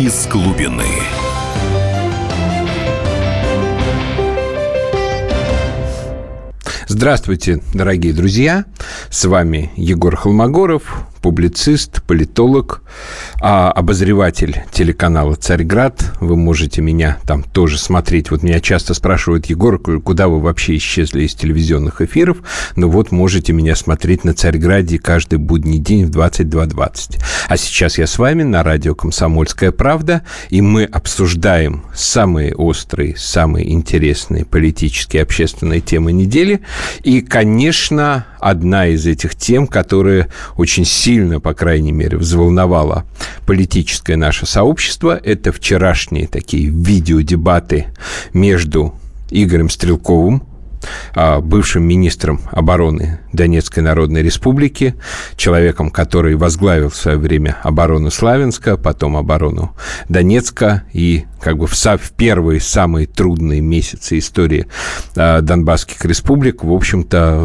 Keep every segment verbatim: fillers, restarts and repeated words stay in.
Из глубины. Здравствуйте, дорогие друзья. С вами Егор Холмогоров, публицист, политолог, обозреватель телеканала «Царьград». Вы можете меня там тоже смотреть. Вот меня часто спрашивают: Егор, куда вы вообще исчезли из телевизионных эфиров? Ну вот, можете меня смотреть на «Царьграде» каждый будний день в двадцать два двадцать. А сейчас я с вами на радио «Комсомольская правда», и мы обсуждаем самые острые, самые интересные политические и общественные темы недели. И, конечно, одна из этих тем, которая очень сильно сильно, по крайней мере, взволновало политическое наше сообщество. Это вчерашние такие видеодебаты между Игорем Стрелковым, бывшим министром обороны Донецкой Народной Республики, человеком, который возглавил в свое время оборону Славянска, потом оборону Донецка, и как бы в первые самые трудные месяцы истории донбасских республик, в общем-то,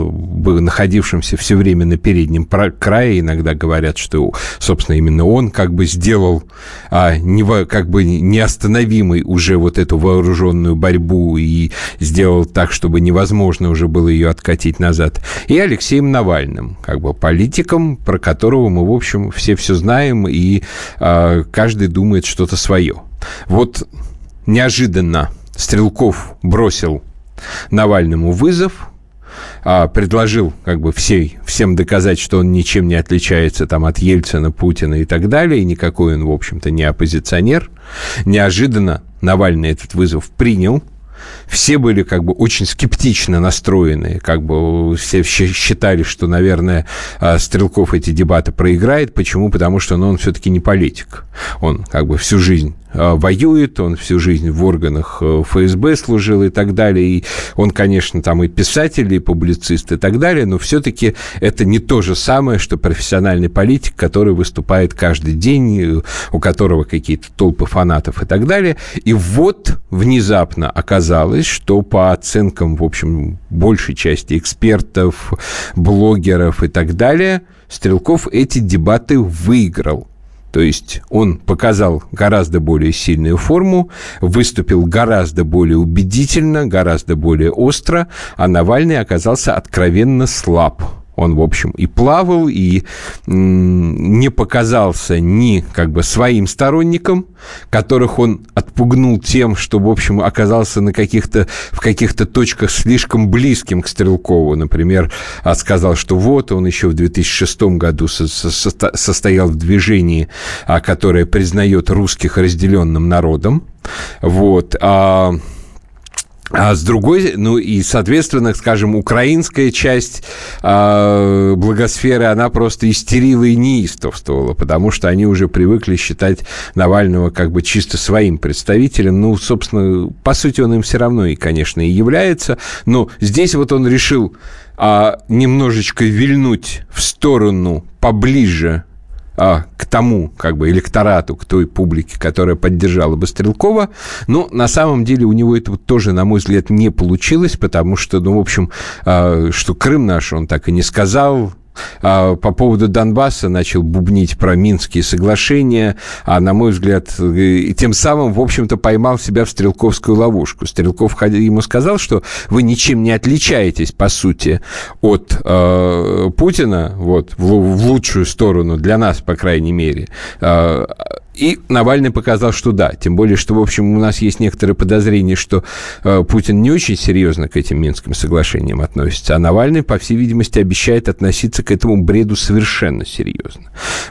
находившимся все время на переднем крае, иногда говорят, что, собственно, именно он как бы сделал как бы неостановимой уже вот эту вооруженную борьбу и сделал так, чтобы невозможно уже было ее откатить назад, и Алексеем Навальным, как бы политиком, про которого мы, в общем, все все знаем, и э, каждый думает что-то свое. Вот неожиданно Стрелков бросил Навальному вызов, э, предложил как бы всей, всем доказать, что он ничем не отличается там, от Ельцина, Путина и так далее, и никакой он, в общем-то, не оппозиционер. Неожиданно Навальный этот вызов принял. Все были как бы очень скептично настроены, как бы все считали, что, наверное, Стрелков эти дебаты проиграет. Почему? Потому что ну, он все-таки не политик. Он как бы всю жизнь воюет, он всю жизнь в органах эф эс бэ служил и так далее. И он, конечно, там и писатель, и публицист и так далее, но все-таки это не то же самое, что профессиональный политик, который выступает каждый день, у которого какие-то толпы фанатов и так далее. И вот внезапно оказалось, что по оценкам, в общем, большей части экспертов, блогеров и так далее, Стрелков эти дебаты выиграл. То есть он показал гораздо более сильную форму, выступил гораздо более убедительно, гораздо более остро, а Навальный оказался откровенно слаб. Он, в общем, и плавал, и не показался ни как бы своим сторонникам, которых он отпугнул тем, что, в общем, оказался на каких-то, в каких-то точках слишком близким к Стрелкову. Например, сказал, что вот, он еще в две тысячи шестом году со- со- состоял в движении, которое признает русских разделенным народом. Вот. А... А с другой, ну и, соответственно, скажем, украинская часть э, благосферы, она просто истерила и неистовствовала, потому что они уже привыкли считать Навального как бы чисто своим представителем. Ну, собственно, по сути, он им все равно и, конечно, и является. Но здесь вот он решил э, немножечко вильнуть в сторону поближе к тому, как бы, электорату, к той публике, которая поддержала бы Стрелкова. Но на самом деле у него это вот тоже, на мой взгляд, не получилось, потому что, ну, в общем, что Крым наш, он так и не сказал. По поводу Донбасса начал бубнить про Минские соглашения, а, на мой взгляд, тем самым, в общем-то, поймал себя в стрелковскую ловушку. Стрелков ему сказал, что вы ничем не отличаетесь, по сути, от э, Путина, вот, в, в лучшую сторону, для нас, по крайней мере, э, и Навальный показал, что да. Тем более, что, в общем, у нас есть некоторые подозрения, что э, Путин не очень серьезно к этим Минским соглашениям относится, а Навальный, по всей видимости, обещает относиться к этому бреду совершенно серьезно.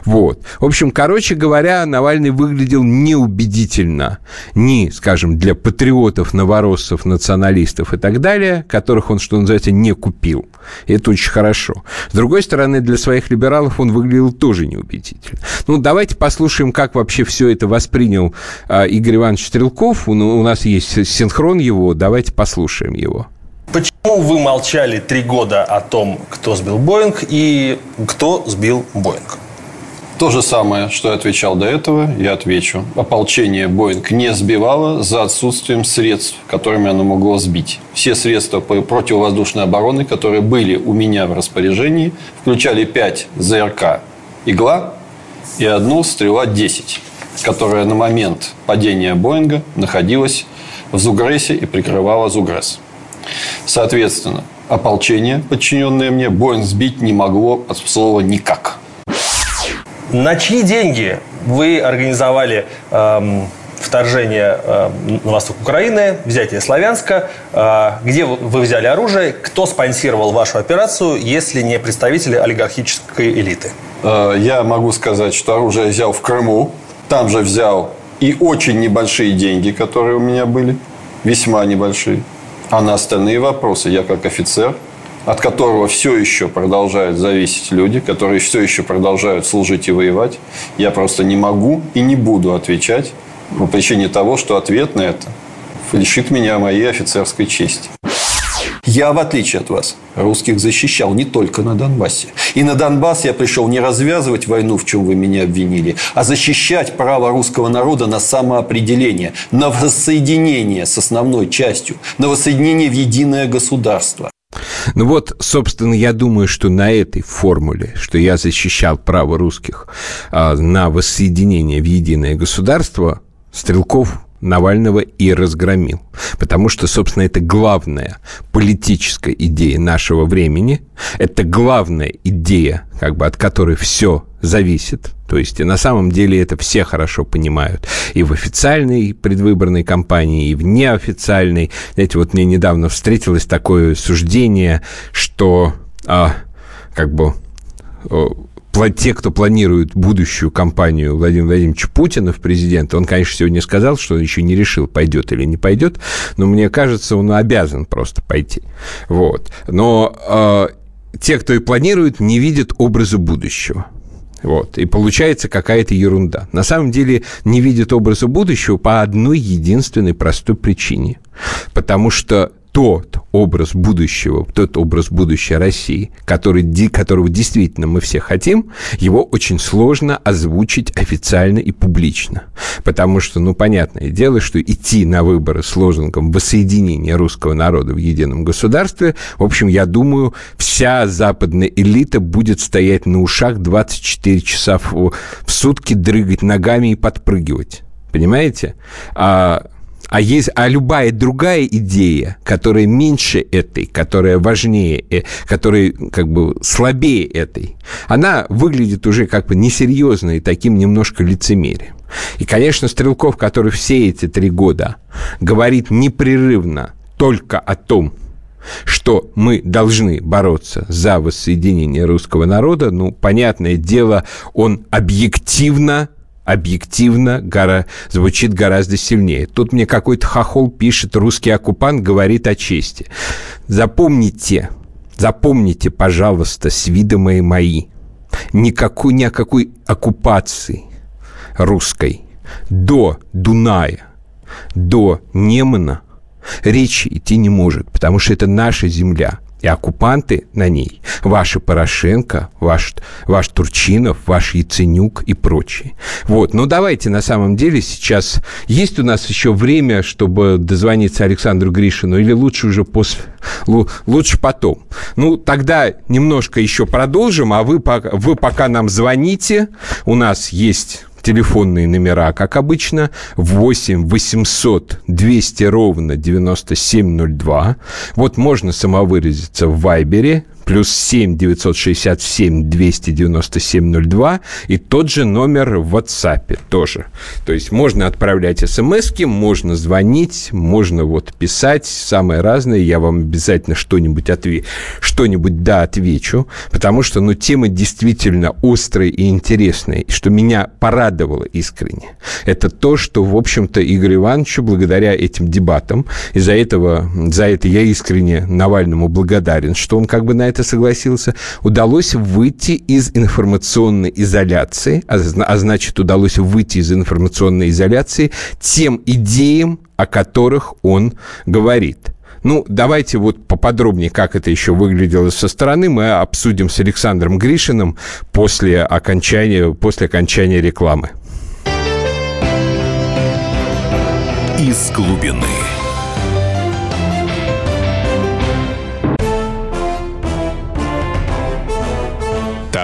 Вот. В общем, короче говоря, Навальный выглядел неубедительно ни, скажем, для патриотов, новороссов, националистов и так далее, которых он, что называется, не купил. И это очень хорошо. С другой стороны, для своих либералов он выглядел тоже неубедительно. Ну, давайте послушаем, как вообще все это воспринял Игорь Иванович Стрелков. У нас есть синхрон его, давайте послушаем его. Почему вы молчали три года о том, кто сбил Боинг и кто сбил Боинг? То же самое, что я отвечал до этого, я отвечу. Ополчение Боинг не сбивало за отсутствием средств, которыми оно могло сбить. Все средства противовоздушной обороны, которые были у меня в распоряжении, включали пять зэ эр ка «Игла» и одну «Стрела-десять». которая на момент падения Боинга находилась в Зугрессе и прикрывала Зугресс. Соответственно, ополчение, подчиненное мне, Боинг сбить не могло от слова «никак». На чьи деньги вы организовали эм, вторжение э, на восток Украины, взятие Славянска? Э, где вы взяли оружие? Кто спонсировал вашу операцию, если не представители олигархической элиты? Э, я могу сказать, что оружие взял в Крыму. Там же взял и очень небольшие деньги, которые у меня были. Весьма небольшие. А на остальные вопросы я как офицер, от которого все еще продолжают зависеть люди, которые все еще продолжают служить и воевать, я просто не могу и не буду отвечать по причине того, что ответ на это лишит меня моей офицерской чести. Я, в отличие от вас, русских защищал не только на Донбассе. И на Донбасс я пришел не развязывать войну, в чем вы меня обвинили, а защищать право русского народа на самоопределение, на воссоединение с основной частью, на воссоединение в единое государство. Ну вот, собственно, я думаю, что на этой формуле, что я защищал право русских на воссоединение в единое государство, Стрелков Навального и разгромил. Потому что, собственно, это главная политическая идея нашего времени. Это главная идея, как бы, от которой все зависит. То есть, на самом деле, это все хорошо понимают. И в официальной предвыборной кампании, и в неофициальной. Знаете, вот мне недавно встретилось такое суждение, что а, как бы... те, кто планирует будущую кампанию Владимира Владимировича Путина в президенты, он, конечно, сегодня сказал, что он еще не решил, пойдет или не пойдет, но, мне кажется, он обязан просто пойти. Вот. Но э, те, кто и планирует, не видят образа будущего. Вот. И получается какая-то ерунда. На самом деле не видят образа будущего по одной единственной простой причине. Потому что тот образ будущего, тот образ будущей России, который, которого действительно мы все хотим, его очень сложно озвучить официально и публично. Потому что, ну, понятное дело, что идти на выборы с лозунгом воссоединения русского народа в едином государстве, в общем, я думаю, вся западная элита будет стоять на ушах двадцать четыре часа в, в сутки, дрыгать ногами и подпрыгивать. Понимаете? А... А, есть, а любая другая идея, которая меньше этой, которая важнее, которая как бы слабее этой, она выглядит уже как бы несерьезно и таким немножко лицемерием. И, конечно, Стрелков, который все эти три года говорит непрерывно только о том, что мы должны бороться за воссоединение русского народа, ну, понятное дело, он объективно Объективно гора... звучит гораздо сильнее. Тут мне какой-то хохол пишет, русский оккупант говорит о чести. Запомните, запомните, пожалуйста, свидомые мои, никакой, ни о какой оккупации русской до Дуная, до Немана речи идти не может, потому что это наша земля. И оккупанты на ней, ваши Порошенко, ваш, ваш Турчинов, ваш Яценюк и прочие. Вот. Но давайте на самом деле сейчас... Есть у нас еще время, чтобы дозвониться Александру Гришину? Или лучше уже после... Лучше потом. Ну, тогда немножко еще продолжим, а вы, вы пока нам звоните. У нас есть... телефонные номера, как обычно, восемь восемьсот двести ровно девяносто семь ноль два. Вот можно самовыразиться в Вайбере, плюс семь девятьсот шестьдесят семь двести девяносто семь ноль два, и тот же номер в WhatsApp тоже. То есть можно отправлять смс-ки, можно звонить, можно вот писать, самое разное. Я вам обязательно что-нибудь, отве... что-нибудь да, отвечу, потому что, ну, тема действительно острая и интересная, и что меня порадовало, искренне. Это то, что, в общем-то, Игорю Ивановичу благодаря этим дебатам, и за, этого, за это я искренне Навальному благодарен, что он как бы на это согласился, удалось выйти из информационной изоляции, а, а значит, удалось выйти из информационной изоляции тем идеям, о которых он говорит. Ну, давайте вот поподробнее, как это еще выглядело со стороны, мы обсудим с Александром Гришиным после окончания, после окончания рекламы. Из глубины.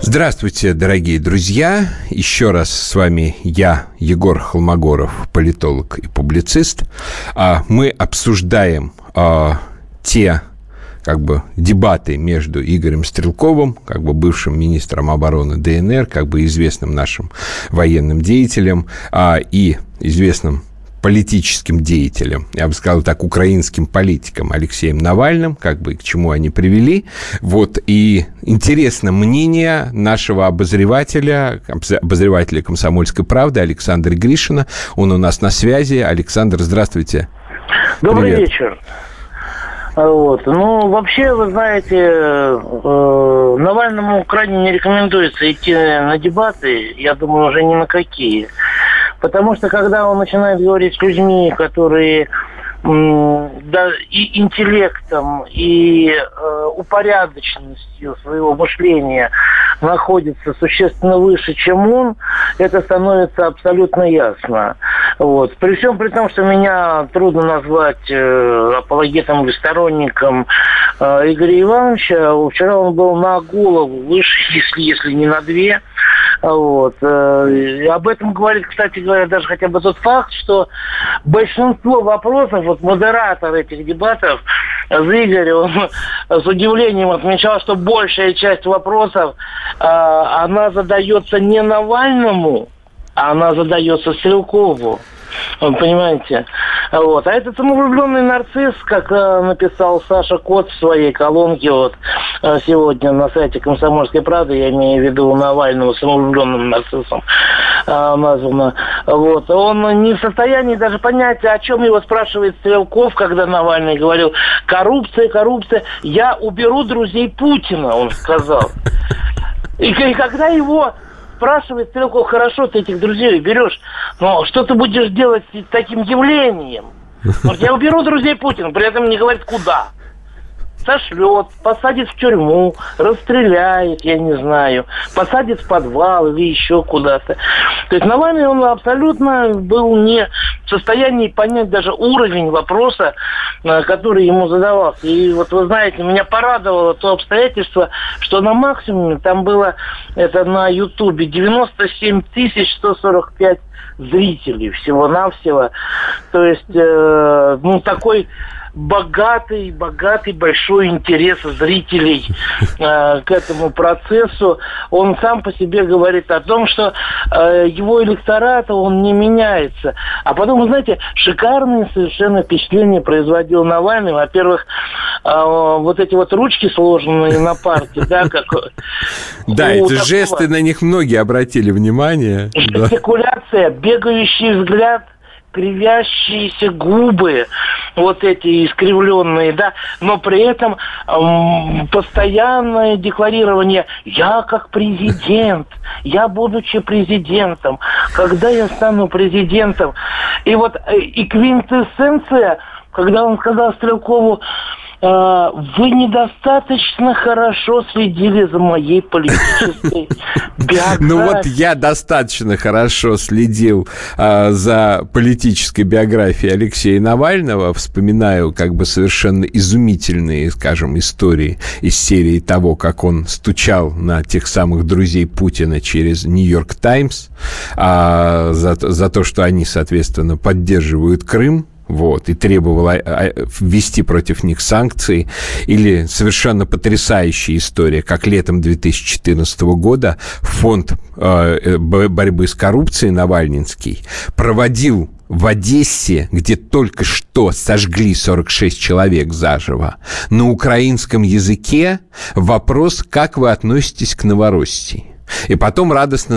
Здравствуйте, дорогие друзья. Еще раз с вами я, Егор Холмогоров, политолог и публицист. Мы обсуждаем те... как бы дебаты между Игорем Стрелковым, как бы бывшим министром обороны ДНР, как бы известным нашим военным деятелем а, и известным политическим деятелем, я бы сказал так, украинским политиком Алексеем Навальным, как бы и к чему они привели. Вот, и интересно мнение нашего обозревателя, обозревателя «Комсомольской правды» Александра Гришина. Он у нас на связи. Александр, здравствуйте. Добрый Привет. Вечер. Вот. Ну, вообще, вы знаете, э, Навальному крайне не рекомендуется идти на дебаты, я думаю, уже ни на какие. Потому что, когда он начинает говорить с людьми, которые э, да, и интеллектом, и э, упорядоченностью своего мышления находятся существенно выше, чем он, это становится абсолютно ясно. Вот. При всем при том, что меня трудно назвать э, апологетом или сторонником э, Игоря Ивановича, вчера он был на голову выше, если, если не на две. Вот. И об этом говорит, кстати говоря, даже хотя бы тот факт, что большинство вопросов, вот модератор этих дебатов, Игорь, он с удивлением отмечал, что большая часть вопросов, э, она задается не Навальному, она задается Стрелкову, понимаете? Вот. А этот самовлюбленный нарцисс, как э, написал Саша Кот в своей колонке вот, э, сегодня на сайте «Комсомольской правды», я имею в виду Навального самовлюбленным нарциссом э, названо, вот. Он не в состоянии даже понять, о чем его спрашивает Стрелков, когда Навальный говорил «коррупция, коррупция, я уберу друзей Путина», он сказал. И, и когда его... спрашивает Стрелков, хорошо, ты этих друзей берешь, но что ты будешь делать с таким явлением? Может, я уберу друзей Путина, при этом не говорит, куда. Сошлет, посадит в тюрьму, расстреляет, я не знаю, посадит в подвал или еще куда-то. То есть Навальный, он абсолютно был не в состоянии понять даже уровень вопроса, который ему задавался. И вот вы знаете, меня порадовало то обстоятельство, что на максимуме там было, это на Ютубе, девяносто семь тысяч сто сорок пять зрителей всего-навсего. То есть, э, ну, такой... богатый, богатый, большой интерес зрителей э, к этому процессу. Он сам по себе говорит о том, что э, его электорат, он не меняется. А потом, вы знаете, шикарные совершенно впечатления производил Навальный. Во-первых, э, вот эти вот ручки сложенные на парте, да, как... Да, это жесты, на них многие обратили внимание. Жестикуляция, бегающий взгляд, кривящиеся губы, вот эти искривленные, да, но при этом эм, постоянное декларирование «я как президент, я будучи президентом, когда я стану президентом». И вот э, и квинтэссенция, когда он сказал Стрелкову: вы недостаточно хорошо следили за моей политической биографией. Ну вот я достаточно хорошо следил э, за политической биографией Алексея Навального, вспоминаю как бы совершенно изумительные, скажем, истории из серии того, как он стучал на тех самых друзей Путина через «Нью-Йорк Таймс» э, за, за то, что они, соответственно, поддерживают Крым. Вот, и требовала ввести против них санкции. Или совершенно потрясающая история, как летом две тысячи четырнадцатого года фонд э, борьбы с коррупцией навальнинский проводил в Одессе, где только что сожгли сорок шесть человек заживо, на украинском языке вопрос: как вы относитесь к Новороссии? И потом радостно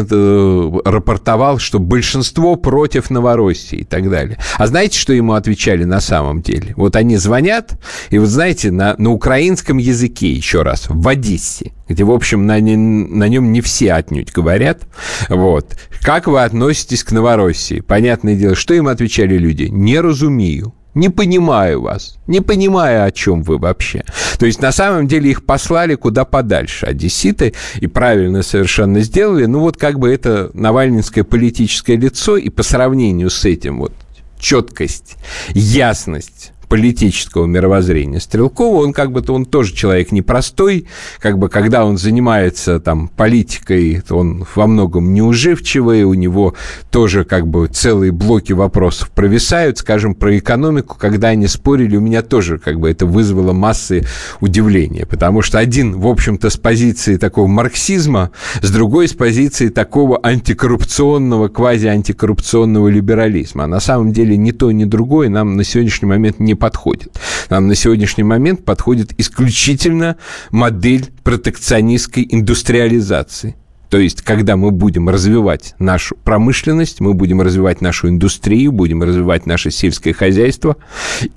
рапортовал, что большинство против Новороссии и так далее. А знаете, что ему отвечали на самом деле? Вот они звонят, и вот знаете, на, на украинском языке, еще раз, в Одессе, где, в общем, на, на нем не все отнюдь говорят, вот, как вы относитесь к Новороссии? Понятное дело, что им отвечали люди? Не разумею. Не понимаю вас, не понимаю, о чем вы вообще. То есть, на самом деле, их послали куда подальше, одесситы, и правильно совершенно сделали. Ну, вот как бы это навальнинское политическое лицо, и по сравнению с этим вот четкость, ясность политического мировоззрения Стрелкова, он как бы, он тоже человек непростой, как бы, когда он занимается там политикой, он во многом неуживчивый, у него тоже как бы целые блоки вопросов провисают, скажем, про экономику, когда они спорили, у меня тоже как бы это вызвало массы удивления, потому что один, в общем-то, с позиции такого марксизма, с другой с позиции такого антикоррупционного, квази-антикоррупционного либерализма, а на самом деле ни то, ни другое нам на сегодняшний момент не подходит. Нам на сегодняшний момент подходит исключительно модель протекционистской индустриализации. То есть, когда мы будем развивать нашу промышленность, мы будем развивать нашу индустрию, будем развивать наше сельское хозяйство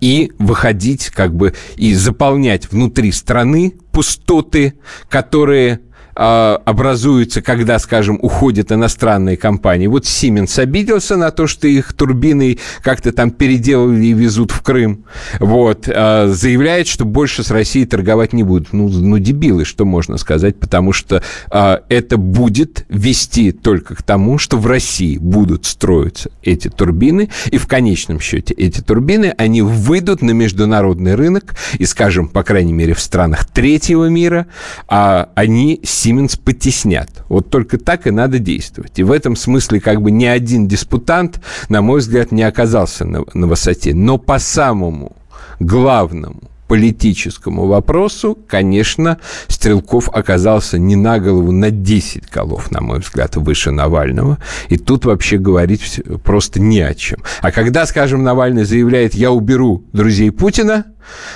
и выходить, как бы, и заполнять внутри страны пустоты, которые образуются, когда, скажем, уходят иностранные компании. Вот Siemens обиделся на то, что их турбины как-то там переделали и везут в Крым. Вот. Заявляет, что больше с Россией торговать не будут. Ну, ну дебилы, что можно сказать, потому что а, это будет вести только к тому, что в России будут строиться эти турбины, и в конечном счете эти турбины, они выйдут на международный рынок, и, скажем, по крайней мере, в странах третьего мира, а они Siemens потеснят. Вот только так и надо действовать. И в этом смысле как бы ни один диспутант, на мой взгляд, не оказался на, на высоте. Но по самому главному политическому вопросу, конечно, Стрелков оказался не на голову, на десять голов, на мой взгляд, выше Навального. И тут вообще говорить просто не о чем. А когда, скажем, Навальный заявляет, я уберу друзей Путина,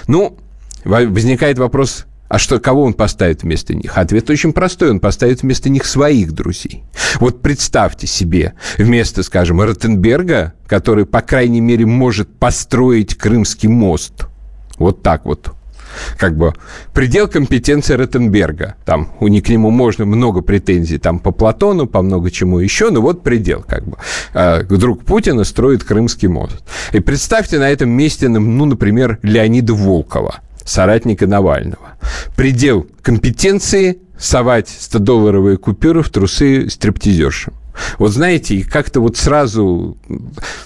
ну, возникает вопрос, а что, кого он поставит вместо них? Ответ очень простой. Он поставит вместо них своих друзей. Вот представьте себе, вместо, скажем, Ротенберга, который, по крайней мере, может построить Крымский мост. Вот так вот. Как бы предел компетенции Ротенберга. Там у них к нему можно много претензий там, по Платону, по много чему еще, но вот предел как бы. Друг Путина строит Крымский мост. И представьте на этом месте, ну, например, Леонида Волкова, соратника Навального. Предел компетенции – совать стодолларовые купюры в трусы стриптизерши. Вот знаете, и как-то вот сразу...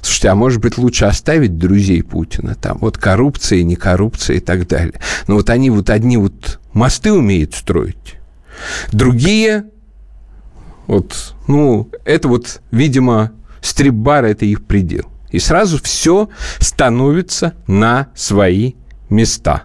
Слушайте, а может быть, лучше оставить друзей Путина? Там вот коррупция, не коррупция и так далее. Но вот они вот одни вот мосты умеют строить. Другие... Вот, ну, это вот, видимо, стрип-бар – это их предел. И сразу все становится на свои места.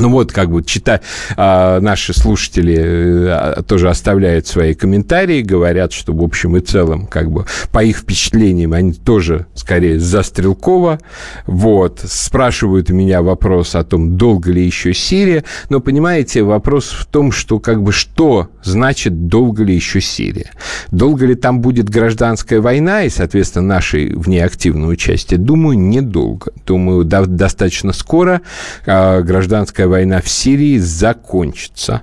Ну вот, как бы, читая, наши слушатели тоже оставляют свои комментарии, говорят, что, в общем и целом, как бы, по их впечатлениям, они тоже, скорее, за Стрелкова. Вот. Спрашивают у меня вопрос о том, долго ли еще Сирия. Но, понимаете, вопрос в том, что, как бы, что значит, долго ли еще Сирия? Долго ли там будет гражданская война и, соответственно, нашей в ней активное участие? Думаю, недолго. Думаю, до- достаточно скоро гражданская война в Сирии закончится.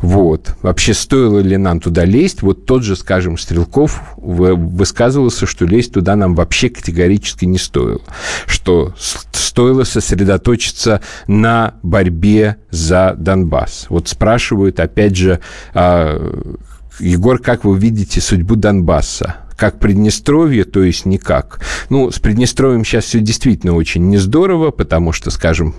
Вот. Вообще, стоило ли нам туда лезть? Вот тот же, скажем, Стрелков высказывался, что лезть туда нам вообще категорически не стоило. Что стоило сосредоточиться на борьбе за Донбасс. Вот спрашивают, опять же, Егор, как вы видите судьбу Донбасса? Как Приднестровье, то есть никак. Ну, с Приднестровьем сейчас все действительно очень нездорово, потому что, скажем,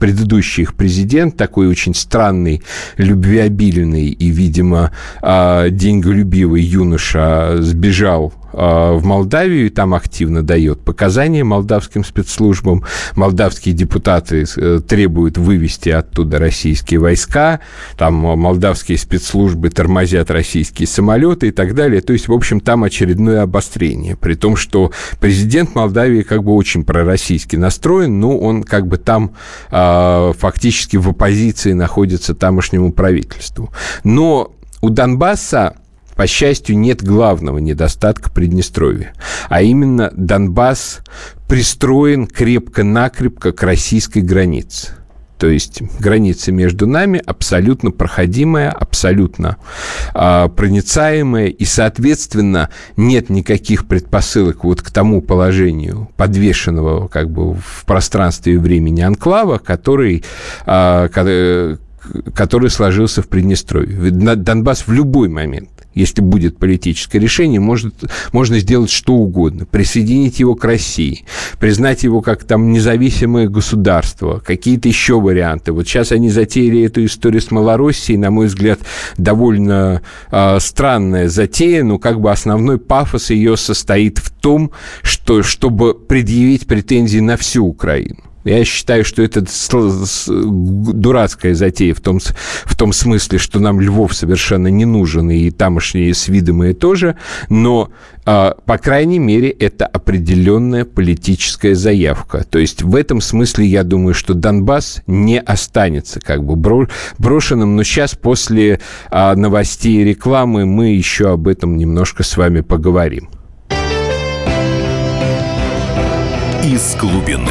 предыдущий их президент, такой очень странный, любвеобильный и, видимо, деньголюбивый юноша, сбежал в Молдавию и там активно дает показания молдавским спецслужбам. Молдавские депутаты требуют вывести оттуда российские войска, там молдавские спецслужбы тормозят российские самолеты и так далее. То есть, в общем, там очередное обострение. При том, что президент Молдавии как бы очень пророссийски настроен, но он как бы там фактически в оппозиции находится тамошнему правительству. Но у Донбасса, по счастью, нет главного недостатка Приднестровья, а именно Донбасс пристроен крепко-накрепко к российской границе. То есть граница между нами абсолютно проходимая, абсолютно э, проницаемая, и, соответственно, нет никаких предпосылок вот к тому положению подвешенного как бы в пространстве и времени анклава, который... Э, который который сложился в Приднестровье. Донбасс в любой момент, если будет политическое решение, может, можно сделать что угодно. Присоединить его к России, признать его как там независимое государство, какие-то еще варианты. Вот сейчас они затеяли эту историю с Малороссией, на мой взгляд, довольно э, странная затея, но как бы основной пафос ее состоит в том, что, чтобы предъявить претензии на всю Украину. Я считаю, что это дурацкая затея в том, в том смысле, что нам Львов совершенно не нужен, и тамошние свидомые тоже, но, э, по крайней мере, это определенная политическая заявка. То есть в этом смысле я думаю, что Донбасс не останется как бы брошенным, но сейчас после э, новостей и рекламы мы еще об этом немножко с вами поговорим. Из глубины.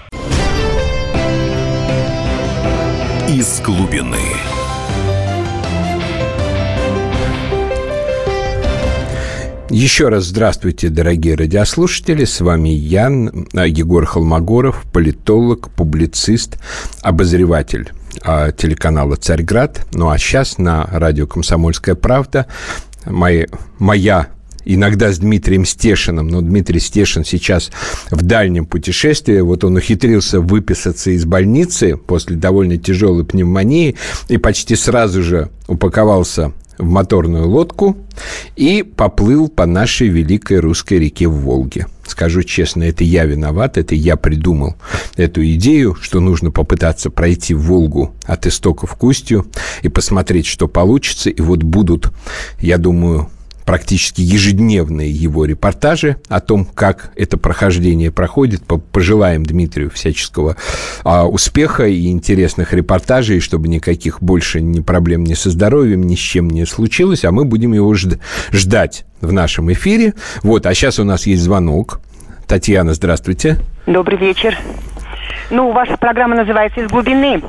Из глубины. Еще раз здравствуйте, дорогие радиослушатели. С вами я, Егор Холмогоров, политолог, публицист, обозреватель телеканала «Царьград». Ну а сейчас на радио «Комсомольская правда» моя, моя иногда с Дмитрием Стешиным, но Дмитрий Стешин сейчас в дальнем путешествии. Вот он ухитрился выписаться из больницы после довольно тяжелой пневмонии и почти сразу же упаковался в моторную лодку и поплыл по нашей великой русской реке в Волге. Скажу честно, это я виноват, это я придумал эту идею, что нужно попытаться пройти Волгу от истоков к устью и посмотреть, что получится. И вот будут, я думаю, практически ежедневные его репортажи о том, как это прохождение проходит. Пожелаем Дмитрию всяческого а, успеха и интересных репортажей, чтобы никаких больше ни проблем ни со здоровьем, ни с чем не случилось, а мы будем его жд- ждать в нашем эфире. Вот, а сейчас у нас есть звонок. Татьяна, здравствуйте. Добрый вечер. Ну, ваша программа называется «Из глубины».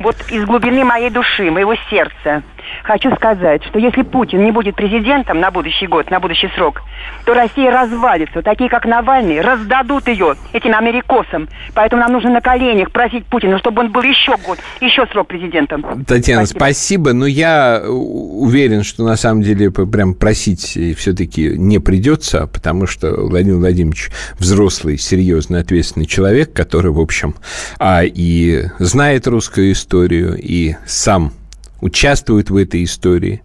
Вот из глубины моей души, моего сердца. Хочу сказать, что если Путин не будет президентом на будущий год, на будущий срок, то Россия развалится. Такие, как Навальный, раздадут ее этим америкосам. Поэтому нам нужно на коленях просить Путина, чтобы он был еще год, еще срок президентом. Татьяна, спасибо. спасибо. Но я уверен, что на самом деле прям просить все-таки не придется, потому что Владимир Владимирович взрослый, серьезный, ответственный человек, который, в общем, а, и знает русскую историю, и сам участвует в этой истории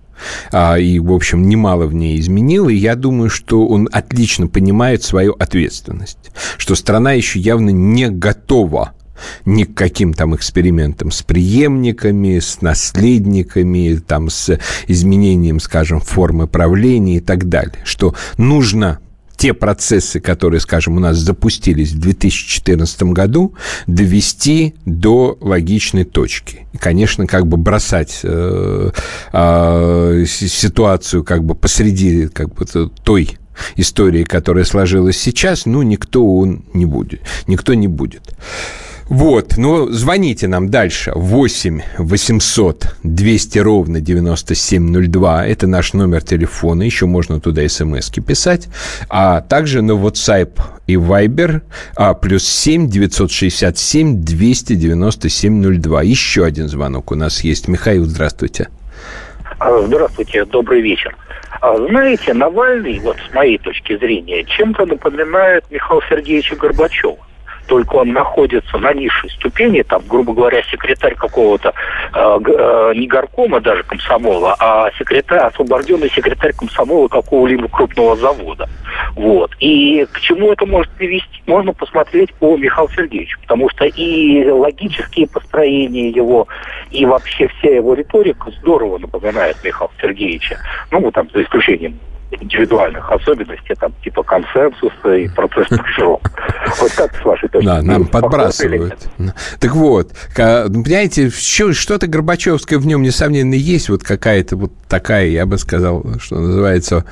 и, в общем, немало в ней изменил, и я думаю, что он отлично понимает свою ответственность, что страна еще явно не готова ни к каким там экспериментам с преемниками, с наследниками, там, с изменением, скажем, формы правления и так далее, что нужно... Те процессы, которые, скажем, у нас запустились в две тысячи четырнадцатом году, довести до логичной точки. И, конечно, как бы бросать э, э, ситуацию как бы посреди как бы, той истории, которая сложилась сейчас, ну, никто он не будет. Никто не будет. Вот, ну, звоните нам дальше. восемь восемьсот двести ровно девяносто семь ноль два. Это наш номер телефона. Еще можно туда смски писать. А также на WhatsApp и Viber. А, плюс семь девятьсот шестьдесят семь двести девяносто семь ноль два. Еще один звонок у нас есть. Михаил, здравствуйте. Здравствуйте, добрый вечер. Знаете, Навальный, вот с моей точки зрения, чем-то напоминает Михаила Сергеевича Горбачева. Только он находится на низшей ступени, там, грубо говоря, секретарь какого-то, э, не горкома даже комсомола, а секретарь, освобожденный секретарь комсомола какого-либо крупного завода. Вот. И к чему это может привести? Можно посмотреть по Михаилу Сергеевичу, потому что и логические построения его, и вообще вся его риторика здорово напоминает Михаила Сергеевича. Ну, там, за исключением индивидуальных особенностей, там, типа консенсуса и процесс широк. Вот как с вашей точки зрения? Да, нам подбрасывают. Так вот, понимаете, что-то горбачевское в нем, несомненно, есть, вот какая-то вот такая, я бы сказал, что называется,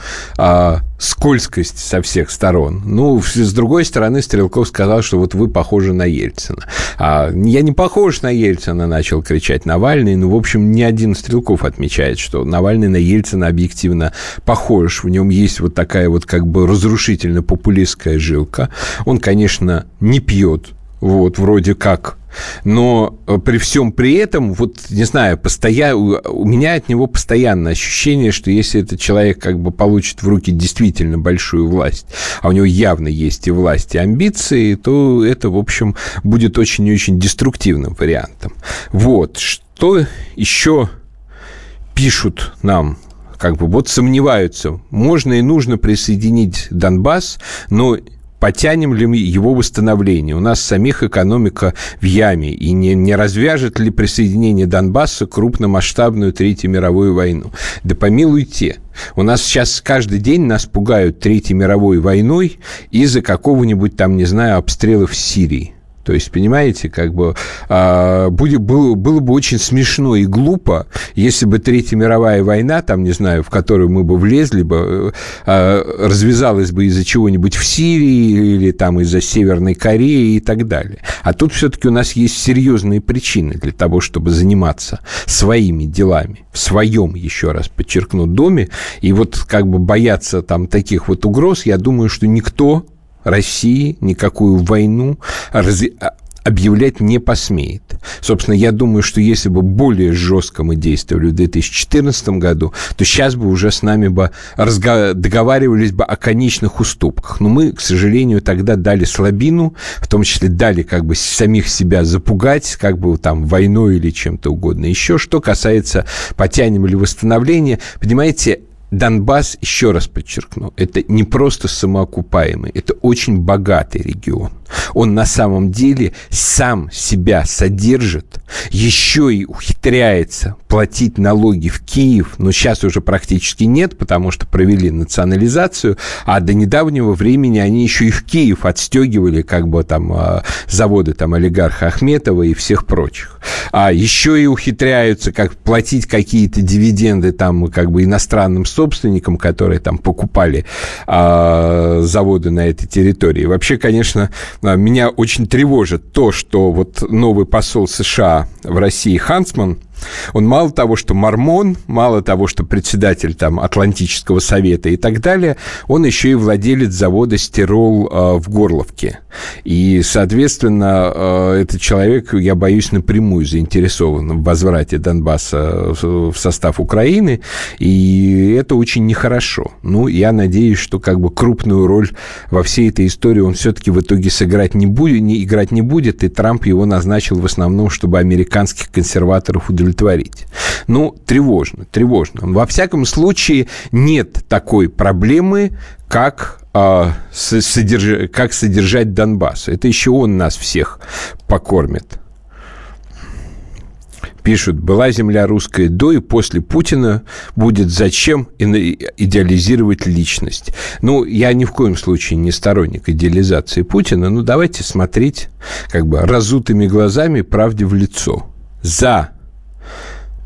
скользкость со всех сторон. Ну, с другой стороны, Стрелков сказал, что вот вы похожи на Ельцина. А я не похож на Ельцина, начал кричать Навальный. Ну, в общем, ни один Стрелков отмечает, что Навальный на Ельцина объективно похож. В нем есть вот такая вот как бы разрушительно-популистская жилка. Он, конечно, не пьет, вот, вроде как. Но при всем при этом, вот, не знаю, постоя... у меня от него постоянно ощущение, что если этот человек как бы получит в руки действительно большую власть, а у него явно есть и власть, и амбиции, то это, в общем, будет очень и очень деструктивным вариантом. Вот, что еще пишут нам? Как бы вот сомневаются, можно и нужно присоединить Донбасс, но... Потянем ли мы его восстановление? У нас самих экономика в яме. И не, не развяжет ли присоединение Донбасса крупномасштабную Третью мировую войну? Да помилуйте. У нас сейчас каждый день нас пугают Третьей мировой войной из-за какого-нибудь там, не знаю, обстрела в Сирии. То есть, понимаете, как бы э, будет, было, было бы очень смешно и глупо, если бы Третья мировая война, там, не знаю, в которую мы бы влезли бы, э, развязалась бы из-за чего-нибудь в Сирии или там из-за Северной Кореи и так далее. А тут все-таки у нас есть серьезные причины для того, чтобы заниматься своими делами, в своем, еще раз подчеркну, доме. И вот как бы бояться там таких вот угроз, я думаю, что никто... России никакую войну раз... объявлять не посмеет. Собственно, я думаю, что если бы более жестко мы действовали в две тысячи четырнадцатом году, то сейчас бы уже с нами бы разго... договаривались бы о конечных уступках. Но мы, к сожалению, тогда дали слабину, в том числе дали как бы самих себя запугать, как бы там войной или чем-то угодно. Еще что касается потянем ли восстановления, понимаете, Донбасс, еще раз подчеркну, это не просто самоокупаемый, это очень богатый регион. Он на самом деле сам себя содержит, еще и ухитряется платить налоги в Киев, но сейчас уже практически нет, потому что провели национализацию, а до недавнего времени они еще и в Киев отстегивали как бы там заводы там, олигарха Ахметова и всех прочих. А еще и ухитряются как платить какие-то дивиденды там как бы иностранным собственникам, которые там покупали а, заводы на этой территории. Вообще, конечно, меня очень тревожит то, что вот новый посол США в России Хансман, он мало того, что мормон, мало того, что председатель там, Атлантического совета и так далее, он еще и владелец завода «Стирол» э, в Горловке. И, соответственно, э, этот человек, я боюсь, напрямую заинтересован в возврате Донбасса в состав Украины, и это очень нехорошо. Ну, я надеюсь, что как бы крупную роль во всей этой истории он все-таки в итоге сыграть не будет, не, играть не будет, и Трамп его назначил в основном, чтобы американских консерваторов удовлетворить. удовлетворить. Ну, тревожно, тревожно. Во всяком случае, нет такой проблемы, как, э, содерж... как содержать Донбасс. Это еще он нас всех покормит. Пишут, была земля русская до и после Путина, будет зачем идеализировать личность. Ну, я ни в коем случае не сторонник идеализации Путина, но давайте смотреть как бы разутыми глазами правде в лицо. За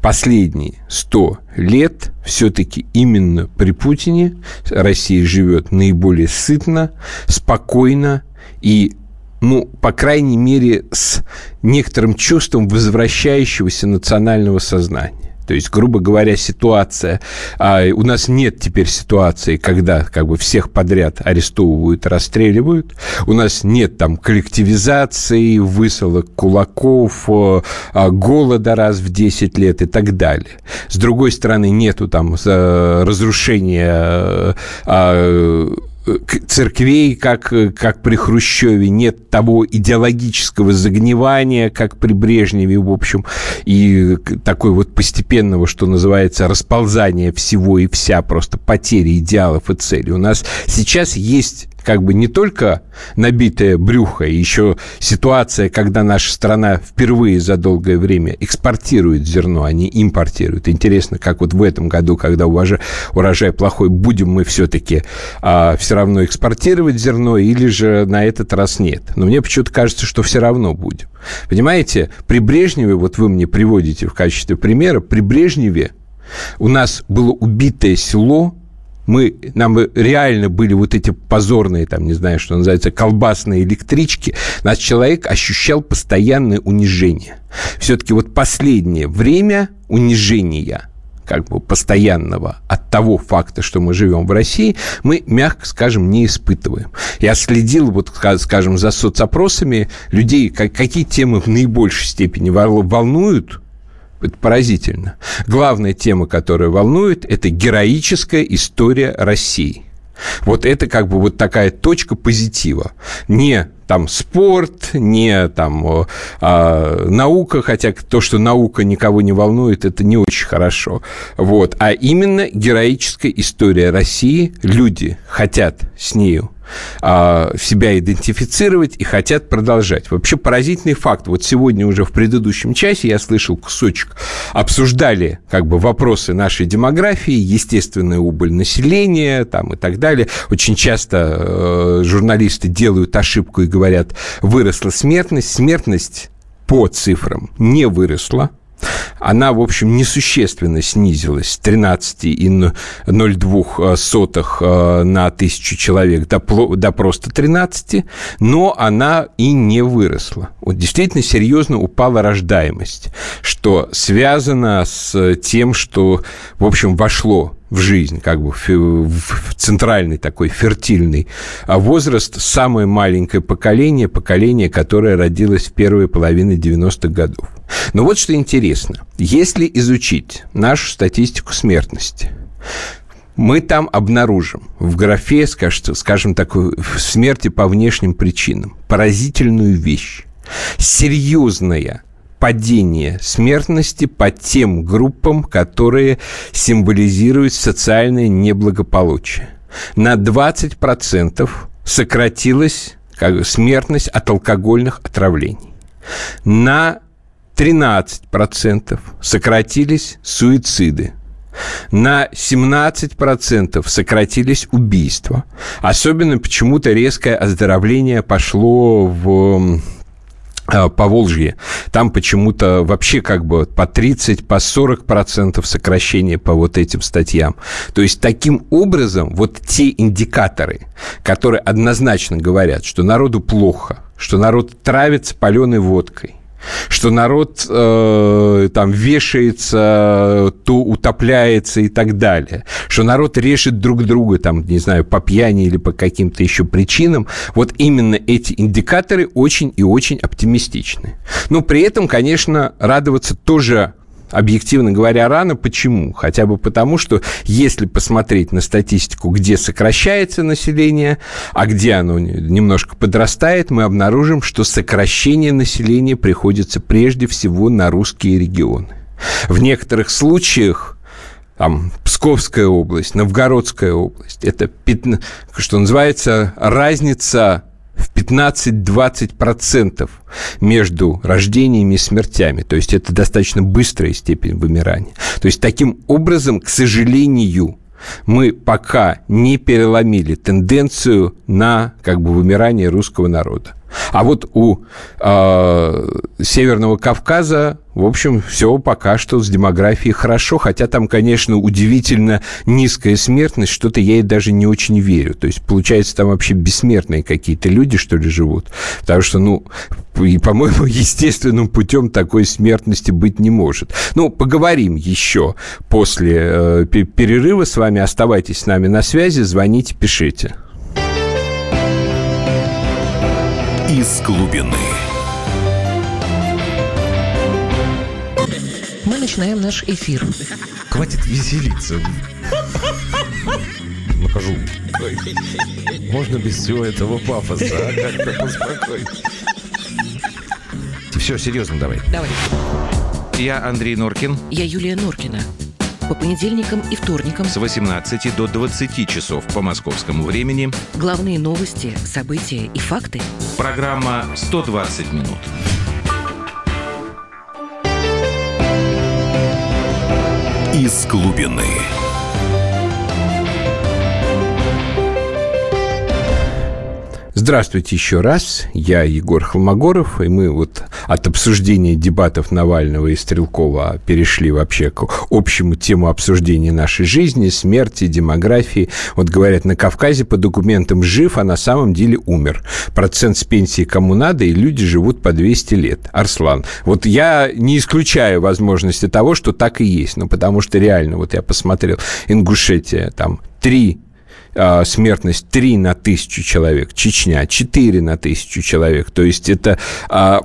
последние сто лет все-таки именно при Путине Россия живет наиболее сытно, спокойно и, ну, по крайней мере, с некоторым чувством возвращающегося национального сознания. То есть, грубо говоря, ситуация... А, у нас нет теперь ситуации, когда как бы всех подряд арестовывают, расстреливают. У нас нет там коллективизации, высылок кулаков, а, голода раз в десять лет и так далее. С другой стороны, нету там разрушения... А, церквей, как, как при Хрущеве, нет того идеологического загнивания, как при Брежневе, в общем, и такой вот постепенного, что называется, расползания всего и вся, просто потери идеалов и целей. У нас сейчас есть как бы не только набитое брюхо, еще ситуация, когда наша страна впервые за долгое время экспортирует зерно, а не импортирует. Интересно, как вот в этом году, когда урожай плохой, будем мы все-таки а, все равно экспортировать зерно или же на этот раз нет. Но мне почему-то кажется, что все равно будем. Понимаете, при Брежневе, вот вы мне приводите в качестве примера, при Брежневе у нас было убитое село, Мы, нам реально были вот эти позорные, там, не знаю, что называется, колбасные электрички. Наш человек ощущал постоянное унижение. Все-таки вот последнее время унижения, как бы постоянного, от того факта, что мы живем в России, мы, мягко скажем, не испытываем. Я следил, вот, скажем, за соцопросами людей, какие темы в наибольшей степени волнуют. Это поразительно. Главная тема, которая волнует, это героическая история России. Вот это как бы вот такая точка позитива. Не там спорт, не там а, наука, хотя то, что наука никого не волнует, это не очень хорошо. Вот. А именно героическая история России. Люди хотят с нею а, себя идентифицировать и хотят продолжать. Вообще поразительный факт. Вот сегодня уже в предыдущем часе я слышал кусочек. Обсуждали как бы вопросы нашей демографии, естественная убыль населения там, и так далее. Очень часто э, журналисты делают ошибку и говорят, выросла смертность. Смертность по цифрам не выросла. Она, в общем, несущественно снизилась с тринадцать целых ноль два на тысячу человек до, до просто тринадцати, но она и не выросла. Вот действительно серьезно упала рождаемость, что связано с тем, что, в общем, вошло в жизнь, как бы в центральный такой фертильный возраст, самое маленькое поколение, поколение, которое родилось в первой половине девяностых годов. Но вот что интересно. Если изучить нашу статистику смертности, мы там обнаружим в графе, скажем так, смерти по внешним причинам, поразительную вещь. Серьезная падение смертности по тем группам, которые символизируют социальное неблагополучие. На двадцать процентов сократилась смертность от алкогольных отравлений. На тринадцать процентов сократились суициды. На семнадцать процентов сократились убийства. Особенно почему-то резкое оздоровление пошло в... Поволжье. Там почему-то вообще как бы по тридцать, по сорок процентов сокращения по вот этим статьям. То есть, таким образом, вот те индикаторы, которые однозначно говорят, что народу плохо, что народ травится паленой водкой, что народ э, там вешается, то утопляется и так далее, что народ режет друг друга, там, не знаю, по пьяни или по каким-то еще причинам, вот именно эти индикаторы очень и очень оптимистичны. Но при этом, конечно, радоваться тоже, объективно говоря, рано. Почему? Хотя бы потому, что если посмотреть на статистику, где сокращается население, а где оно немножко подрастает, мы обнаружим, что сокращение населения приходится прежде всего на русские регионы. В некоторых случаях, там, Псковская область, Новгородская область, это, что называется, разница в пятнадцать-двадцать процентов между рождениями и смертями. То есть, это достаточно быстрая степень вымирания. То есть, таким образом, к сожалению, мы пока не переломили тенденцию на как бы вымирание русского народа. А вот у э, Северного Кавказа, в общем, все пока что с демографией хорошо, хотя там, конечно, удивительно низкая смертность, что-то я ей даже не очень верю. То есть, получается, там вообще бессмертные какие-то люди, что ли, живут, потому что, ну, и, по-моему, естественным путем такой смертности быть не может. Ну, поговорим еще после э, перерыва с вами. Оставайтесь с нами на связи, звоните, пишите. Из глубины. Мы начинаем наш эфир. Хватит веселиться. Накажу. Можно без всего этого пафоса, а как-то поспокойнее. Все, серьезно, давай. Давай. Я Андрей Норкин. Я Юлия Норкина. По понедельникам и вторникам с восемнадцати до двадцати часов по московскому времени. Главные новости, события и факты. Программа «сто двадцать минут». Из глубины. Здравствуйте еще раз. Я Егор Холмогоров, и мы вот от обсуждения дебатов Навального и Стрелкова перешли вообще к общему тему обсуждения нашей жизни, смерти, демографии. Вот говорят, на Кавказе по документам жив, а на самом деле умер. Процент с пенсии кому надо, и люди живут по двести лет. Арслан. Вот я не исключаю возможности того, что так и есть, но потому что реально, вот я посмотрел, Ингушетия, там, три смертность три на тысячу человек, Чечня четыре на тысячу человек. То есть это а,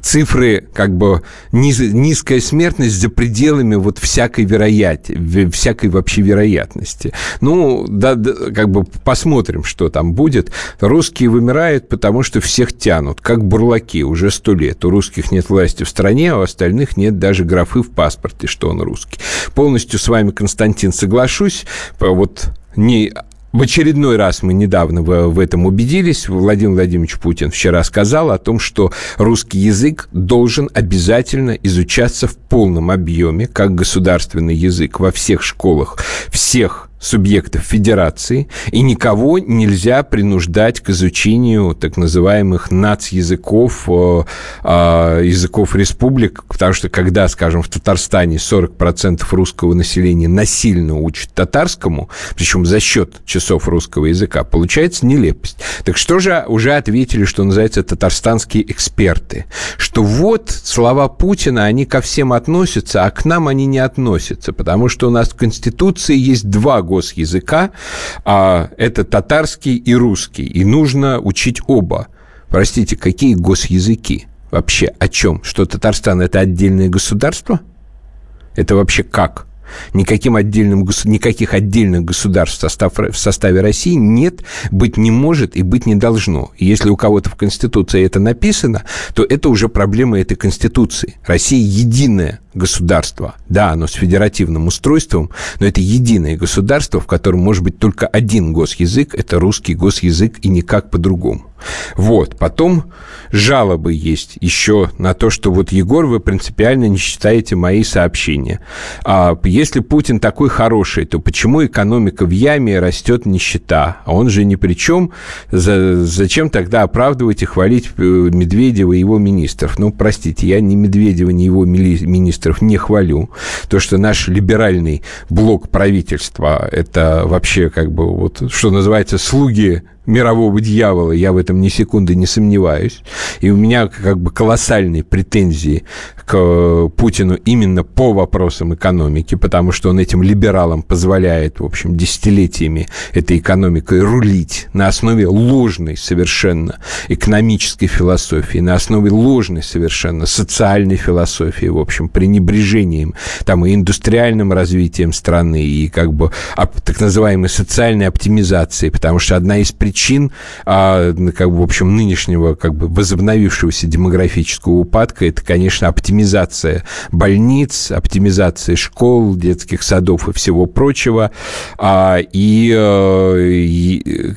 цифры, как бы низ, низкая смертность за пределами вот всякой вероятности, всякой вообще вероятности. Ну, да, да, как бы посмотрим, что там будет. Русские вымирают, потому что всех тянут, как бурлаки, уже сто лет. У русских нет власти в стране, а у остальных нет даже графы в паспорте, что он русский. Полностью с вами, Константин, соглашусь. Вот Не, в очередной раз мы недавно в, в этом убедились. Владимир Владимирович Путин вчера сказал о том, что русский язык должен обязательно изучаться в полном объеме, как государственный язык во всех школах всех субъектов федерации, и никого нельзя принуждать к изучению так называемых нацязыков, языков республик, потому что когда, скажем, в Татарстане сорок процентов русского населения насильно учат татарскому, причем за счет часов русского языка, получается нелепость. Так что же уже ответили, что называется, татарстанские эксперты, что вот слова Путина, они ко всем относятся, а к нам они не относятся, потому что у нас в Конституции есть два госязыка, а это татарский и русский, и нужно учить оба. Простите, какие госязыки? Вообще о чем? Что Татарстан – это отдельное государство? Это вообще как? Никаким отдельным, никаких отдельных государств в составе России нет, быть не может и быть не должно. И если у кого-то в Конституции это написано, то это уже проблема этой Конституции. Россия – единое государство. Да, оно с федеративным устройством, но это единое государство, в котором может быть только один госязык – это русский госязык, и никак по-другому. Вот, потом жалобы есть еще на то, что вот, Егор, вы принципиально не читаете мои сообщения. А если Путин такой хороший, то почему экономика в яме, растет нищета? А он же ни при чем. Зачем тогда оправдывать и хвалить Медведева и его министров? Ну, простите, я ни Медведева, ни его министров не хвалю. То, что наш либеральный блок правительства, это вообще как бы, вот, что называется, слуги мирового дьявола, я в этом ни секунды не сомневаюсь. И у меня как бы колоссальные претензии к Путину именно по вопросам экономики, потому что он этим либералам позволяет, в общем, десятилетиями этой экономикой рулить на основе ложной совершенно экономической философии, на основе ложной совершенно социальной философии, в общем, пренебрежением там и индустриальным развитием страны, и как бы так называемой социальной оптимизацией, потому что одна из причин причин, а, как бы, в общем, нынешнего как бы возобновившегося демографического упадка, это, конечно, оптимизация больниц, оптимизация школ, детских садов и всего прочего. А, и, и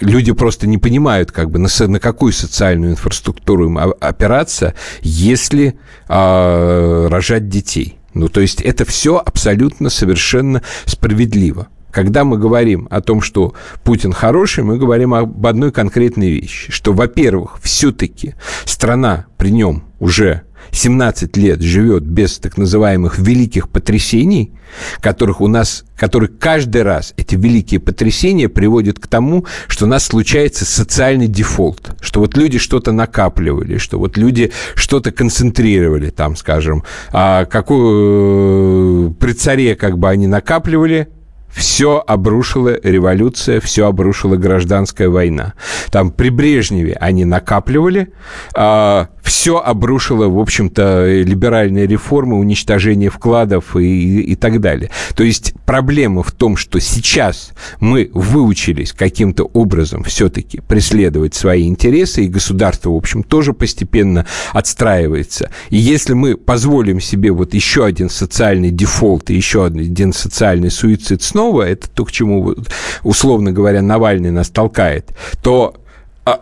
люди просто не понимают, как бы, на, на какую социальную инфраструктуру им опираться, если а, рожать детей. Ну, то есть это все абсолютно совершенно справедливо. Когда мы говорим о том, что Путин хороший, мы говорим об одной конкретной вещи, что, во-первых, все-таки страна при нем уже семнадцать лет живет без так называемых великих потрясений, которых у нас, которые каждый раз эти великие потрясения приводят к тому, что у нас случается социальный дефолт, что вот люди что-то накапливали, что вот люди что-то концентрировали, там, скажем, а какую, при царе как бы они накапливали, все обрушила революция, все обрушила гражданская война. Там при Брежневе они накапливали, а, все обрушило, в общем-то, либеральные реформы, уничтожение вкладов и, и, и так далее. То есть проблема в том, что сейчас мы выучились каким-то образом все-таки преследовать свои интересы, и государство, в общем, тоже постепенно отстраивается. И если мы позволим себе вот еще один социальный дефолт и еще один социальный суицид снова, это то, к чему, условно говоря, Навальный нас толкает, то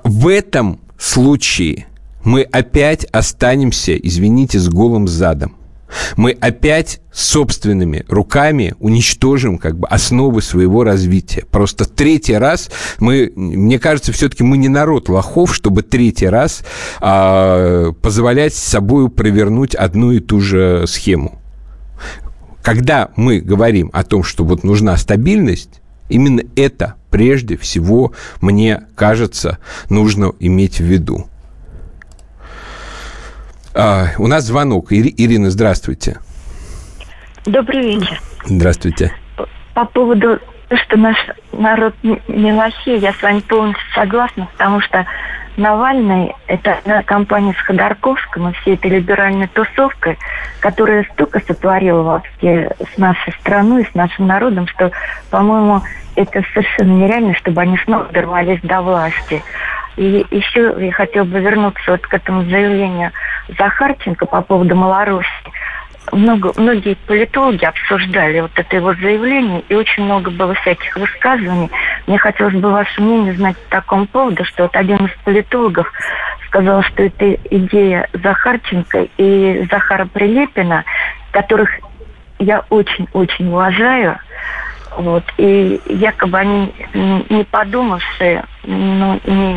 в этом случае мы опять останемся, извините, с голым задом. Мы опять собственными руками уничтожим как бы основы своего развития. Просто третий раз мы, мне кажется, все-таки мы не народ лохов, чтобы третий раз а, позволять собою провернуть одну и ту же схему. Когда мы говорим о том, что вот нужна стабильность, именно это прежде всего, мне кажется, нужно иметь в виду. А, у нас звонок. Ири, Ирина, здравствуйте. Добрый вечер. Здравствуйте. По, по поводу того, что наш народ милохи, я с вами полностью согласна, потому что Навальный – это компания с Ходорковским и всей этой либеральной тусовкой, которая столько сотворила вообще с нашей страной и с нашим народом, что, по-моему, это совершенно нереально, чтобы они снова дорвались до власти. И еще я хотела бы вернуться вот к этому заявлению Захарченко по поводу Малороссии. Много, многие политологи обсуждали вот это его заявление, и очень много было всяких высказываний. Мне хотелось бы ваше мнение знать по такому поводу, что вот один из политологов сказал, что это идея Захарченко и Захара Прилепина, которых я очень-очень уважаю, вот, и якобы они, не подумавшие, ну, не,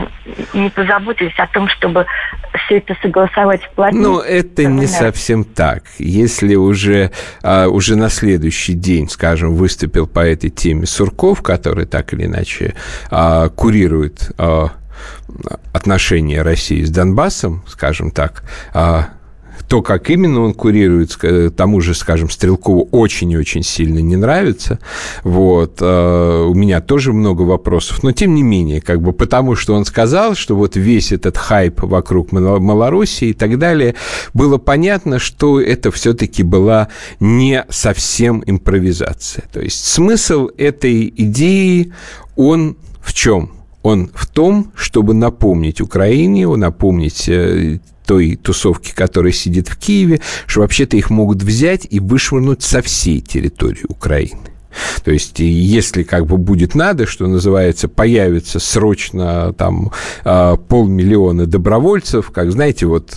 не позаботились о том, чтобы все это согласовать вплотную. Ну, это не да. совсем так. Если уже, а, уже на следующий день, скажем, выступил по этой теме Сурков, который так или иначе а, курирует а, отношения России с Донбассом, скажем так, а, то, как именно он курирует, тому же, скажем, Стрелкову очень и очень сильно не нравится. Вот. У меня тоже много вопросов. Но, тем не менее, как бы потому, что он сказал, что вот весь этот хайп вокруг Малороссии и так далее, было понятно, что это все-таки была не совсем импровизация. То есть смысл этой идеи, он в чем? Он в том, чтобы напомнить Украине, напомнить той тусовки, которая сидит в Киеве, что вообще-то их могут взять и вышвырнуть со всей территории Украины. То есть, если как бы будет надо, что называется, появится срочно там полмиллиона добровольцев, как, знаете, вот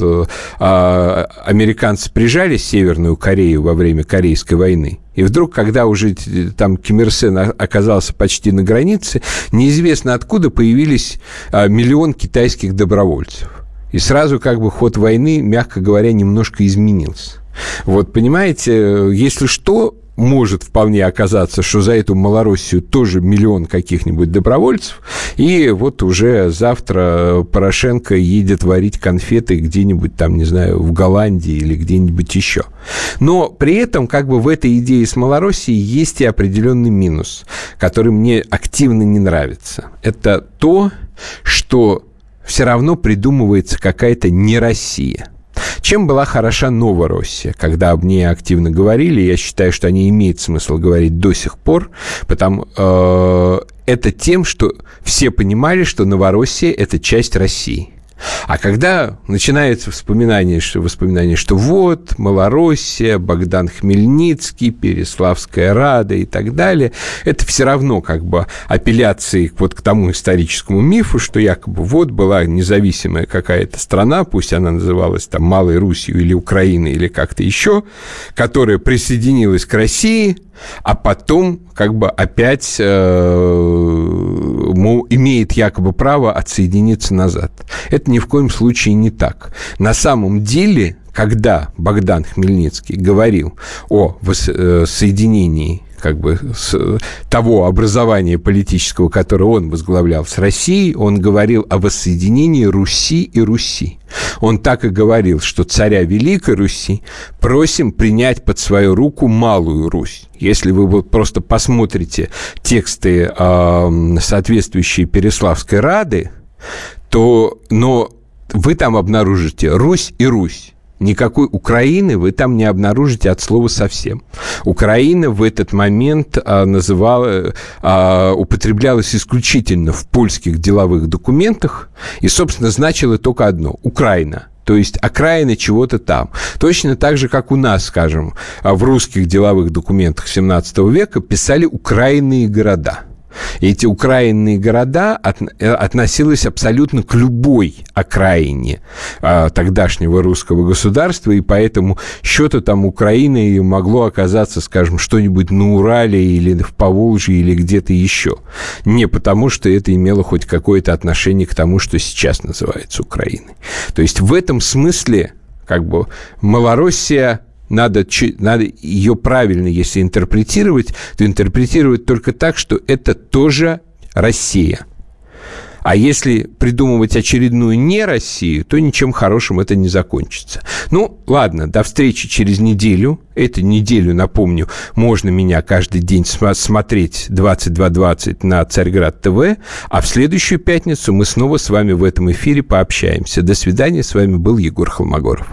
американцы прижали Северную Корею во время Корейской войны, и вдруг, когда уже там Ким Ир Сен оказался почти на границе, неизвестно откуда появились миллион китайских добровольцев. И сразу как бы ход войны, мягко говоря, немножко изменился. Вот, понимаете, если что, может вполне оказаться, что за эту Малороссию тоже миллион каких-нибудь добровольцев, и вот уже завтра Порошенко едет варить конфеты где-нибудь там, не знаю, в Голландии или где-нибудь еще. Но при этом как бы в этой идее с Малороссией есть и определенный минус, который мне активно не нравится. Это то, что все равно придумывается какая-то не Россия. Чем была хороша Новороссия, когда об ней активно говорили, я считаю, что о ней имеет смысл говорить до сих пор, потому э, это тем, что все понимали, что Новороссия – это часть России. А когда начинается воспоминание, что, воспоминание, что вот, Малороссия, Богдан Хмельницкий, Переславская Рада и так далее, это все равно как бы апелляции вот к тому историческому мифу, что якобы вот была независимая какая-то страна, пусть она называлась там Малой Русью или Украиной или как-то еще, которая присоединилась к России, а потом как бы опять имеет якобы право отсоединиться назад. Это ни в коем случае не так. На самом деле, когда Богдан Хмельницкий говорил о соединении как бы с того образования политического, которое он возглавлял, с Россией, он говорил о воссоединении Руси и Руси. Он так и говорил, что царя Великой Руси просим принять под свою руку Малую Русь. Если вы просто посмотрите тексты, соответствующие Переславской Рады, то, но вы там обнаружите Русь и Русь. Никакой Украины вы там не обнаружите от слова совсем. Украина в этот момент а, называла, а, употреблялась исключительно в польских деловых документах и, собственно, значила только одно – Украина. То есть окраины чего-то там. Точно так же, как у нас, скажем, в русских деловых документах семнадцатого века писали «украинные города». И эти украинные города относились абсолютно к любой окраине тогдашнего русского государства, и поэтому счету там Украины могло оказаться, скажем, что-нибудь на Урале или в Поволжье или где-то еще. Не потому, что это имело хоть какое-то отношение к тому, что сейчас называется Украиной. То есть в этом смысле как бы Малороссия... Надо, надо ее правильно, если интерпретировать, то интерпретировать только так, что это тоже Россия. А если придумывать очередную не Россию, то ничем хорошим это не закончится. Ну, ладно, до встречи через неделю. Эту неделю, напомню, можно меня каждый день смотреть двадцать два двадцать на Царьград ТВ. А в следующую пятницу мы снова с вами в этом эфире пообщаемся. До свидания. С вами был Егор Холмогоров.